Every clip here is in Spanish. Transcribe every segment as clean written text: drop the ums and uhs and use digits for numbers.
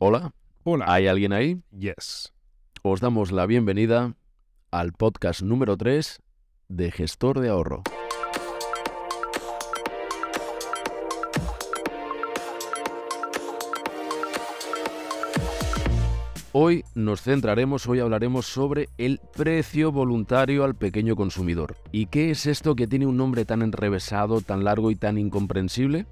Hola. Hola. ¿Hay alguien ahí? Yes. Os damos la bienvenida al podcast número 3 de Gestor de Ahorro. Hoy nos centraremos, hoy hablaremos sobre el precio voluntario al pequeño consumidor. ¿Y qué es esto que tiene un nombre tan enrevesado, tan largo y tan incomprensible?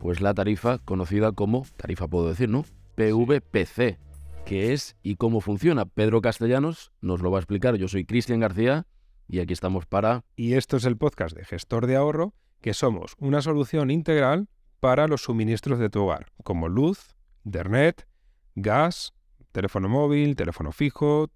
Pues la tarifa conocida como, tarifa puedo decir, ¿no? PVPC. ¿Qué es y cómo funciona? Pedro Castellanos nos lo va a explicar. Yo soy Cristian García y aquí estamos para... Y esto es el podcast de Gestor de Ahorro, que somos una solución integral para los suministros de tu hogar, como luz, internet, gas... teléfono móvil, teléfono fijo,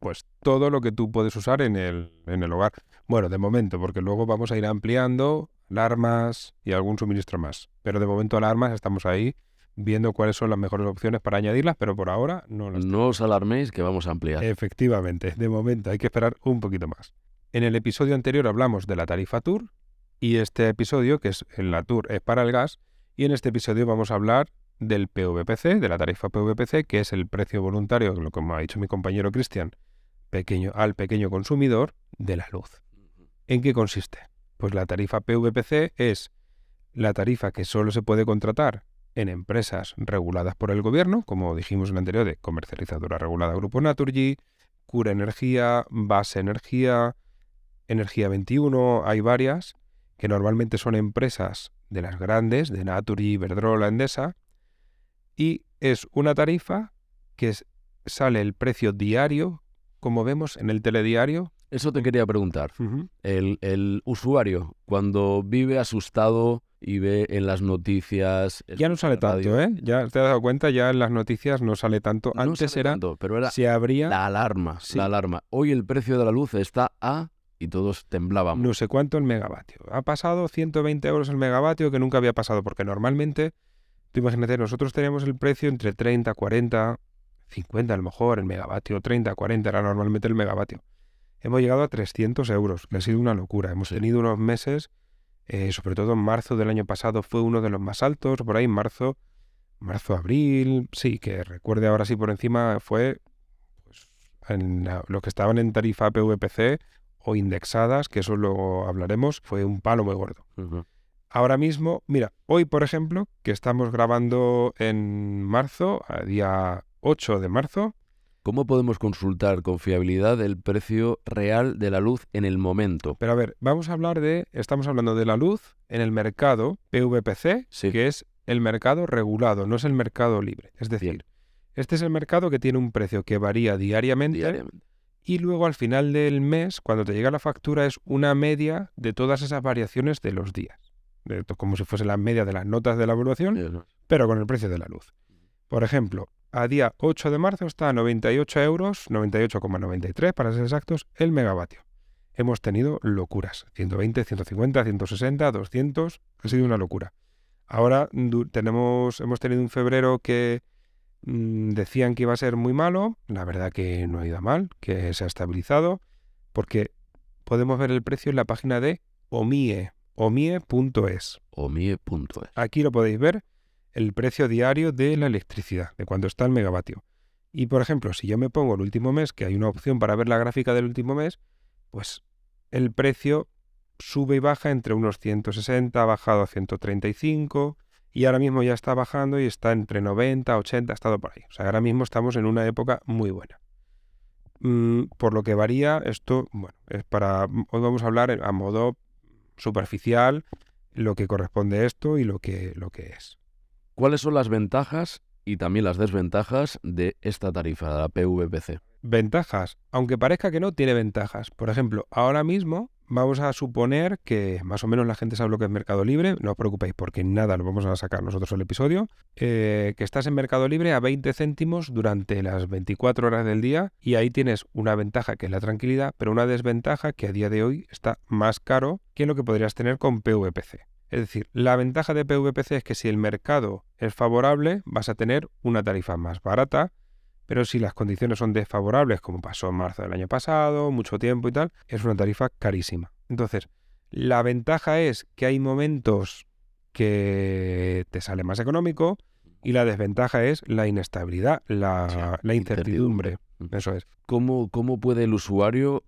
pues todo lo que tú puedes usar en el hogar. Bueno, de momento, porque luego vamos a ir ampliando alarmas y algún suministro más. Pero de momento alarmas estamos ahí viendo cuáles son las mejores opciones para añadirlas, pero por ahora no las... No os alarméis que vamos a ampliar. Efectivamente, de momento hay que esperar un poquito más. En el episodio anterior hablamos de la tarifa TUR y este episodio, que es en la TUR, es para el gas, y en este episodio vamos a hablar del PVPC, de la tarifa PVPC, que es el precio voluntario, como ha dicho mi compañero Cristian, al pequeño consumidor de la luz. ¿En qué consiste? Pues la tarifa PVPC es la tarifa que solo se puede contratar en empresas reguladas por el gobierno, como dijimos en el anterior, de comercializadora regulada Grupo Naturgy, Cura Energía, Base Energía, Energía 21, hay varias, que normalmente son empresas de las grandes, de Naturgy, Iberdrola, Endesa. Y es una tarifa que sale el precio diario, como vemos en el telediario. Eso te quería preguntar. Uh-huh. El usuario, cuando vive asustado y ve en las noticias... Ya no sale tanto, ¿eh? Ya te has dado cuenta, ya en las noticias no sale tanto. No antes sale tanto, pero era se abría... la alarma, sí. La alarma. Hoy el precio de la luz está a... y todos temblábamos. No sé cuánto el megavatio. Ha pasado 120 euros el megavatio, que nunca había pasado, porque normalmente... Tú imagínate, nosotros teníamos el precio entre 30, 40, 50 a lo mejor, el megavatio, 30, 40 era normalmente el megavatio. Hemos llegado a 300 euros, que ha sido una locura. Hemos tenido unos meses, sobre todo en marzo del año pasado, fue uno de los más altos, por ahí en marzo, abril, sí, que recuerde ahora sí por encima, fue pues, los que estaban en tarifa PVPC o indexadas, que eso luego hablaremos, fue un palo muy gordo. Uh-huh. Ahora mismo, mira, hoy por ejemplo, que estamos grabando en marzo, a día 8 de marzo. ¿Cómo podemos consultar con fiabilidad el precio real de la luz en el momento? Pero a ver, estamos hablando de la luz en el mercado PVPC, sí, que es el mercado regulado, no es el mercado libre. Es decir, bien, este es el mercado que tiene un precio que varía diariamente. Y luego al final del mes, cuando te llega la factura, es una media de todas esas variaciones de los días. Como si fuese la media de las notas de la evaluación, pero con el precio de la luz. Por ejemplo, a día 8 de marzo está a 98 euros, 98,93 para ser exactos, el megavatio. Hemos tenido locuras, 120, 150, 160, 200, ha sido una locura. Ahora hemos tenido un febrero que decían que iba a ser muy malo, la verdad que no ha ido mal, que se ha estabilizado, porque podemos ver el precio en la página de Omie. Omie.es. Omie.es. Aquí lo podéis ver, el precio diario de la electricidad, de cuánto está el megavatio. Y, por ejemplo, si yo me pongo el último mes, que hay una opción para ver la gráfica del último mes, pues el precio sube y baja entre unos 160, ha bajado a 135, y ahora mismo ya está bajando y está entre 90, 80, ha estado por ahí. O sea, ahora mismo estamos en una época muy buena. Por lo que varía, esto, bueno, es para... Hoy vamos a hablar a modo... superficial, lo que corresponde a esto y lo que es. ¿Cuáles son las ventajas y también las desventajas de esta tarifa, la PVPC? Ventajas. Aunque parezca que no, tiene ventajas. Por ejemplo, ahora mismo vamos a suponer que más o menos la gente sabe lo que es Mercado Libre. No os preocupéis porque nada, lo vamos a sacar nosotros el episodio. Que estás en Mercado Libre a 20 céntimos durante las 24 horas del día y ahí tienes una ventaja que es la tranquilidad, pero una desventaja que a día de hoy está más caro que lo que podrías tener con PVPC. Es decir, la ventaja de PVPC es que si el mercado es favorable vas a tener una tarifa más barata, pero si las condiciones son desfavorables, como pasó en marzo del año pasado, mucho tiempo y tal, es una tarifa carísima. Entonces, la ventaja es que hay momentos que te sale más económico, y la desventaja es la inestabilidad, la incertidumbre. Eso es. ¿Cómo puede el usuario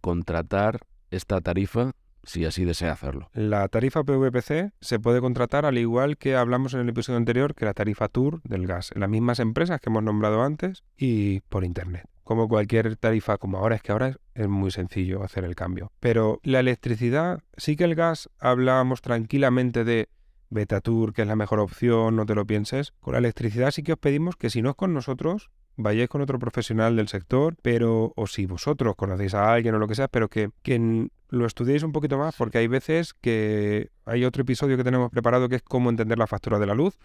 contratar esta tarifa si así desea hacerlo? La tarifa PVPC se puede contratar al igual que hablamos en el episodio anterior que la tarifa TUR del gas, en las mismas empresas que hemos nombrado antes y por internet. Como cualquier tarifa, como ahora, es que ahora es muy sencillo hacer el cambio. Pero la electricidad, sí que el gas hablábamos tranquilamente de Betatur, que es la mejor opción, no te lo pienses. Con la electricidad sí que os pedimos que si no es con nosotros, vayáis con otro profesional del sector, pero o si vosotros conocéis a alguien o lo que sea, pero que lo estudiéis un poquito más, porque hay veces que hay otro episodio que tenemos preparado que es cómo entender la factura de la luz,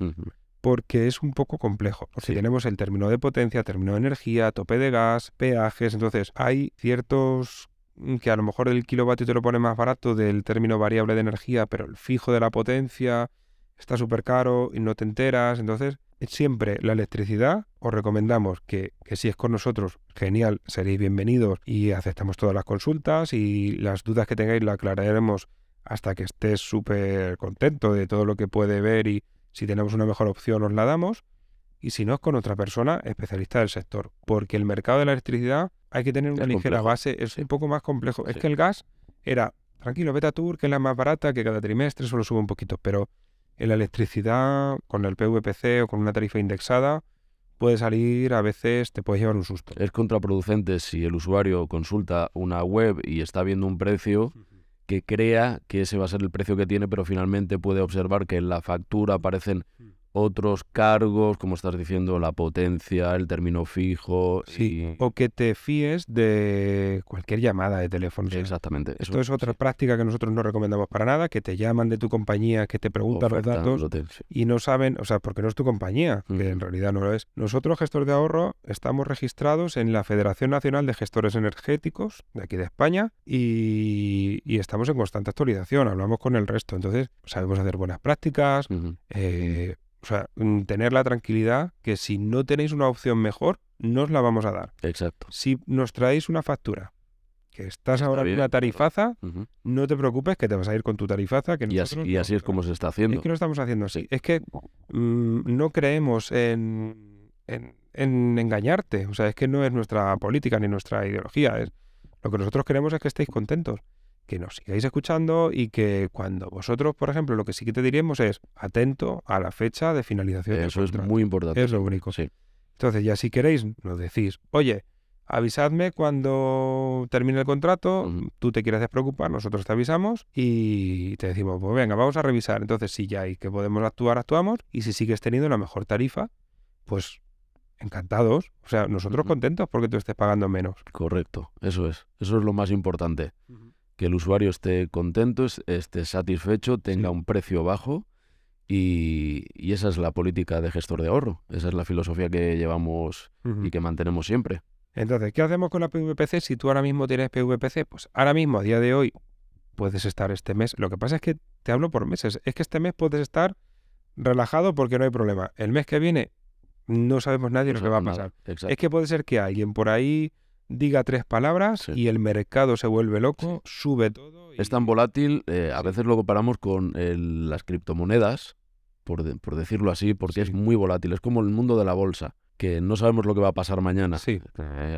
porque es un poco complejo. Porque tenemos el término de potencia, término de energía, tope de gas, peajes, entonces hay ciertos que a lo mejor el kilovatio te lo pone más barato del término variable de energía, pero el fijo de la potencia está súper caro y no te enteras, entonces... Siempre la electricidad, os recomendamos que si es con nosotros, genial, seréis bienvenidos y aceptamos todas las consultas y las dudas que tengáis las aclararemos hasta que estés súper contento de todo lo que puede ver y si tenemos una mejor opción os la damos. Y si no es con otra persona, especialista del sector, porque el mercado de la electricidad hay que tener una ligera base, es un poco más complejo. Es que el gas era, tranquilo, Betatur, que es la más barata, que cada trimestre solo sube un poquito, pero... En la electricidad, con el PVPC o con una tarifa indexada, puede salir, a veces te puedes llevar un susto. Es contraproducente si el usuario consulta una web y está viendo un precio que crea que ese va a ser el precio que tiene, pero finalmente puede observar que en la factura aparecen otros cargos, como estás diciendo, la potencia, el término fijo... Sí, o que te fíes de cualquier llamada de teléfono. Exactamente. O sea, esto es otra práctica que nosotros no recomendamos para nada, que te llaman de tu compañía, que te preguntan los datos y no saben, o sea, porque no es tu compañía, que en realidad no lo es. Nosotros, Gestor de Ahorro, estamos registrados en la Federación Nacional de Gestores Energéticos, de aquí de España, y estamos en constante actualización, hablamos con el resto. Entonces, sabemos hacer buenas prácticas, o sea, tener la tranquilidad que si no tenéis una opción mejor, no os la vamos a dar. Exacto. Si nos traéis una factura, que estás ahora en una tarifaza, no te preocupes que te vas a ir con tu tarifaza. Que así es como se está haciendo. Es que lo estamos haciendo así. Es que no creemos en engañarte. O sea, es que no es nuestra política ni nuestra ideología. Lo que nosotros queremos es que estéis contentos, que nos sigáis escuchando y que cuando vosotros, por ejemplo, lo que sí que te diríamos es atento a la fecha de finalización del contrato. Eso es muy importante. Es lo único. Sí. Entonces, ya si queréis, nos decís, oye, avisadme cuando termine el contrato, tú te quieres despreocupar, nosotros te avisamos y te decimos, pues venga, vamos a revisar. Entonces, si ya hay que podemos actuar, actuamos. Y si sigues teniendo la mejor tarifa, pues... encantados, o sea, nosotros contentos porque tú estés pagando menos. Correcto, eso es lo más importante, que el usuario esté contento, esté satisfecho, tenga un precio bajo y esa es la política de Gestor de Ahorro, esa es la filosofía que llevamos y que mantenemos siempre. Entonces, ¿qué hacemos con la PVPC? Si tú ahora mismo tienes PVPC, pues ahora mismo, a día de hoy, puedes estar este mes, lo que pasa es que te hablo por meses, es que este mes puedes estar relajado porque no hay problema, el mes que viene no sabemos nadie lo que va a pasar. Es que puede ser que alguien por ahí diga tres palabras y el mercado se vuelve loco, sube todo. Y... Es tan volátil, a veces lo comparamos con las criptomonedas, por decirlo así, porque es muy volátil. Es como el mundo de la bolsa, que no sabemos lo que va a pasar mañana.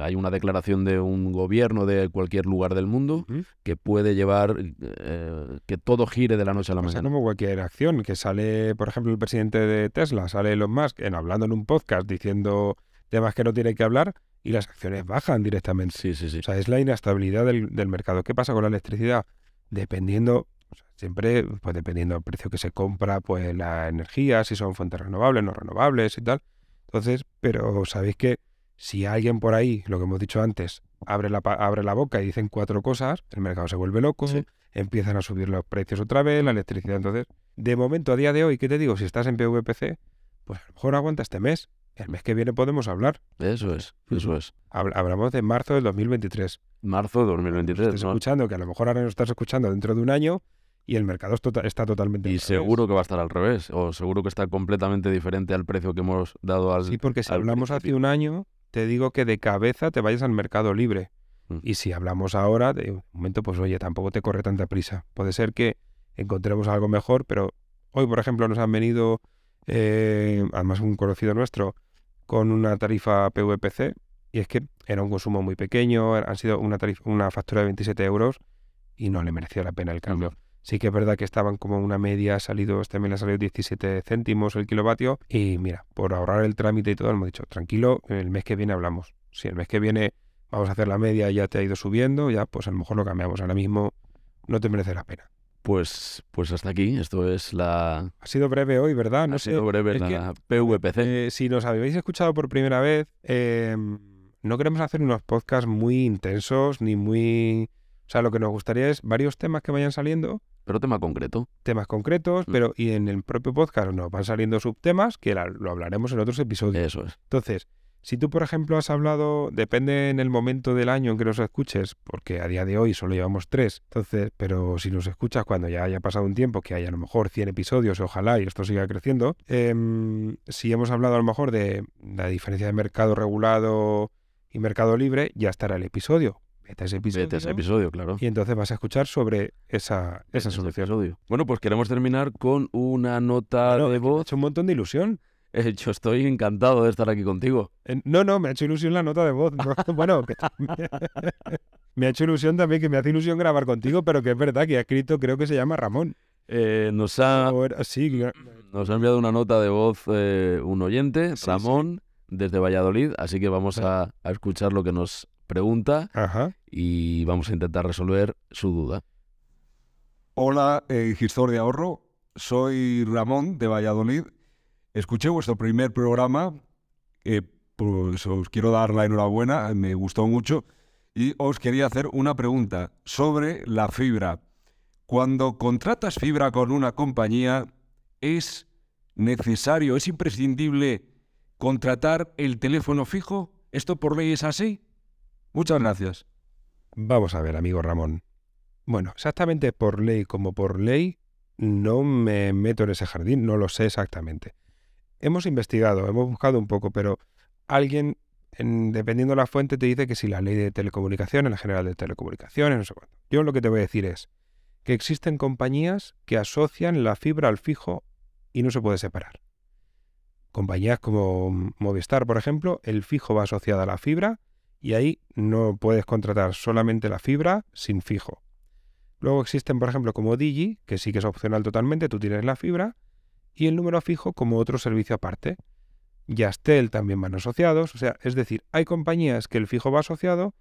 Hay una declaración de un gobierno de cualquier lugar del mundo que puede llevar que todo gire de la noche a la mañana. Es como cualquier acción, que sale, por ejemplo, el presidente de Tesla, sale Elon Musk hablando en un podcast diciendo temas que no tiene que hablar y las acciones bajan directamente. O sea, es la inestabilidad del mercado. ¿Qué pasa con la electricidad? Dependiendo... Siempre, pues dependiendo del precio que se compra, pues la energía, si son fuentes renovables, no renovables y tal. Entonces, pero sabéis que si alguien por ahí, lo que hemos dicho antes, abre la boca y dicen cuatro cosas, el mercado se vuelve loco, empiezan a subir los precios otra vez, la electricidad. Entonces, de momento, a día de hoy, ¿qué te digo? Si estás en PVPC, pues a lo mejor aguanta este mes. El mes que viene podemos hablar. Eso es. Hablamos de marzo del 2023. Marzo de 2023, estás escuchando, que a lo mejor ahora nos estás escuchando dentro de un año y el mercado está totalmente al revés. Y seguro que va a estar al revés, o seguro que está completamente diferente al precio que hemos dado al... Sí, porque si hablamos hace un año, te digo que de cabeza te vayas al Mercado Libre. Y si hablamos ahora, de momento, pues oye, tampoco te corre tanta prisa. Puede ser que encontremos algo mejor, pero hoy, por ejemplo, nos han venido... además un conocido nuestro, con una tarifa PVPC, y es que era un consumo muy pequeño, han sido una factura de 27 euros y no le merecía la pena el cambio. Sí que es verdad que estaban como una media, este mes le ha salido 17 céntimos el kilovatio, y mira, por ahorrar el trámite y todo, hemos dicho, tranquilo, el mes que viene hablamos. Si el mes que viene vamos a hacer la media y ya te ha ido subiendo, ya pues a lo mejor lo cambiamos. Ahora mismo no te merece la pena. Pues hasta aquí, esto es la... Ha sido breve hoy, ¿verdad? No ha sido breve la PVPC. Si nos habéis escuchado por primera vez, no queremos hacer unos podcasts muy intensos, ni muy... O sea, lo que nos gustaría es varios temas que vayan saliendo. Pero tema concreto. Temas concretos, pero y en el propio podcast nos van saliendo subtemas que lo hablaremos en otros episodios. Eso es. Entonces, si tú, por ejemplo, has hablado, depende en el momento del año en que nos escuches, porque a día de hoy solo llevamos 3, entonces, pero si nos escuchas cuando ya haya pasado un tiempo, que haya a lo mejor 100 episodios, ojalá, y esto siga creciendo, si hemos hablado a lo mejor de la diferencia de mercado regulado y mercado libre, ya estará el episodio. Vete a ese episodio, claro. Y entonces vas a escuchar sobre esa solución. Episodio. Bueno, pues queremos terminar con una nota de voz. Me ha hecho un montón de ilusión. Yo estoy encantado de estar aquí contigo. No, me ha hecho ilusión la nota de voz. Bueno, me ha hecho ilusión también, que me hace ilusión grabar contigo, pero que es verdad que ha escrito, creo que se llama Ramón. Nos ha enviado una nota de voz un oyente, sí, Ramón, sí, desde Valladolid, así que vamos a escuchar lo que nos pregunta. Ajá. Y vamos a intentar resolver su duda. Hola, Gestor de Ahorro, soy Ramón de Valladolid. Escuché vuestro primer programa, pues os quiero dar la enhorabuena, me gustó mucho, y os quería hacer una pregunta sobre la fibra. Cuando contratas fibra con una compañía, ¿es necesario, es imprescindible contratar el teléfono fijo? ¿Esto por ley es así? Muchas gracias. Vamos a ver, amigo Ramón. Bueno, exactamente por ley como por ley, no me meto en ese jardín, no lo sé exactamente. Hemos investigado, hemos buscado un poco, pero alguien, dependiendo de la fuente, te dice que si la ley de telecomunicaciones, la general de telecomunicaciones, no sé cuánto. Yo lo que te voy a decir es que existen compañías que asocian la fibra al fijo y no se puede separar. Compañías como Movistar, por ejemplo, el fijo va asociado a la fibra, y ahí no puedes contratar solamente la fibra sin fijo. Luego existen, por ejemplo, como Digi, que sí que es opcional totalmente, tú tienes la fibra, y el número fijo como otro servicio aparte. Yastel también van asociados, o sea, es decir, hay compañías que el fijo va asociado,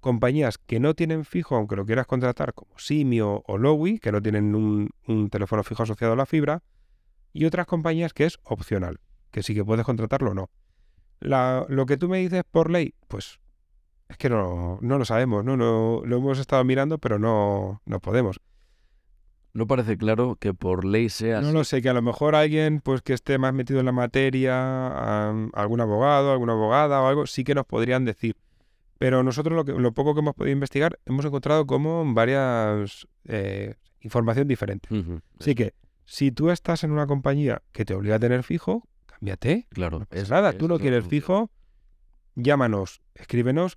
compañías que no tienen fijo, aunque lo quieras contratar, como Simio o Lowy, que no tienen un teléfono fijo asociado a la fibra, y otras compañías que es opcional, que sí que puedes contratarlo o no. Lo que tú me dices por ley, pues... Es que no lo sabemos, no lo hemos estado mirando, pero no podemos. No parece claro que por ley sea... No lo sé, que a lo mejor alguien pues que esté más metido en la materia, algún abogado, alguna abogada o algo, sí que nos podrían decir. Pero nosotros lo poco que hemos podido investigar, hemos encontrado como varias información diferente. Uh-huh. Así que si tú estás en una compañía que te obliga a tener fijo, cámbiate. Claro. No pasa nada, tú no quieres fijo, llámanos, escríbenos,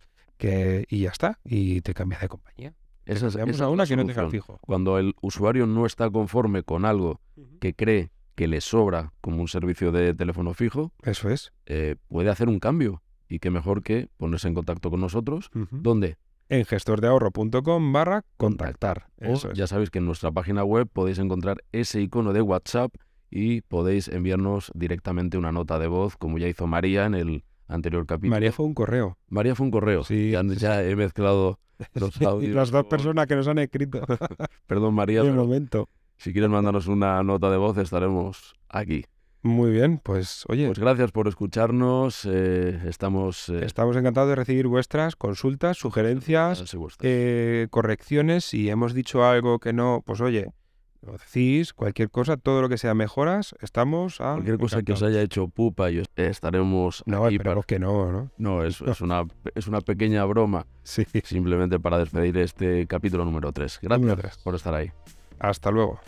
y ya está, y te cambias de compañía. Esa es una que no tenga fijo. Cuando el usuario no está conforme con algo que cree que le sobra, como un servicio de teléfono fijo, eso es, puede hacer un cambio, y qué mejor que ponerse en contacto con nosotros. ¿Dónde? En gestordeahorro.com/contactar. Ya sabéis que en nuestra página web podéis encontrar ese icono de WhatsApp y podéis enviarnos directamente una nota de voz, como ya hizo María en el anterior capítulo. María fue un correo. Sí, ya he mezclado los audios. Y las dos personas que nos han escrito. Perdón, María. En el momento. Si quieres mandarnos una nota de voz, estaremos aquí. Muy bien, pues oye. Pues gracias por escucharnos. Estamos encantados de recibir vuestras consultas, sugerencias, correcciones. Si hemos dicho algo que no, pues oye, lo decís, cualquier cosa, todo lo que sea mejoras, estamos a... Cualquier cosa que os haya hecho pupa, y estaremos aquí para... que no. No, es una pequeña broma, sí, simplemente para despedir este capítulo número 3. Gracias por estar ahí. Hasta luego.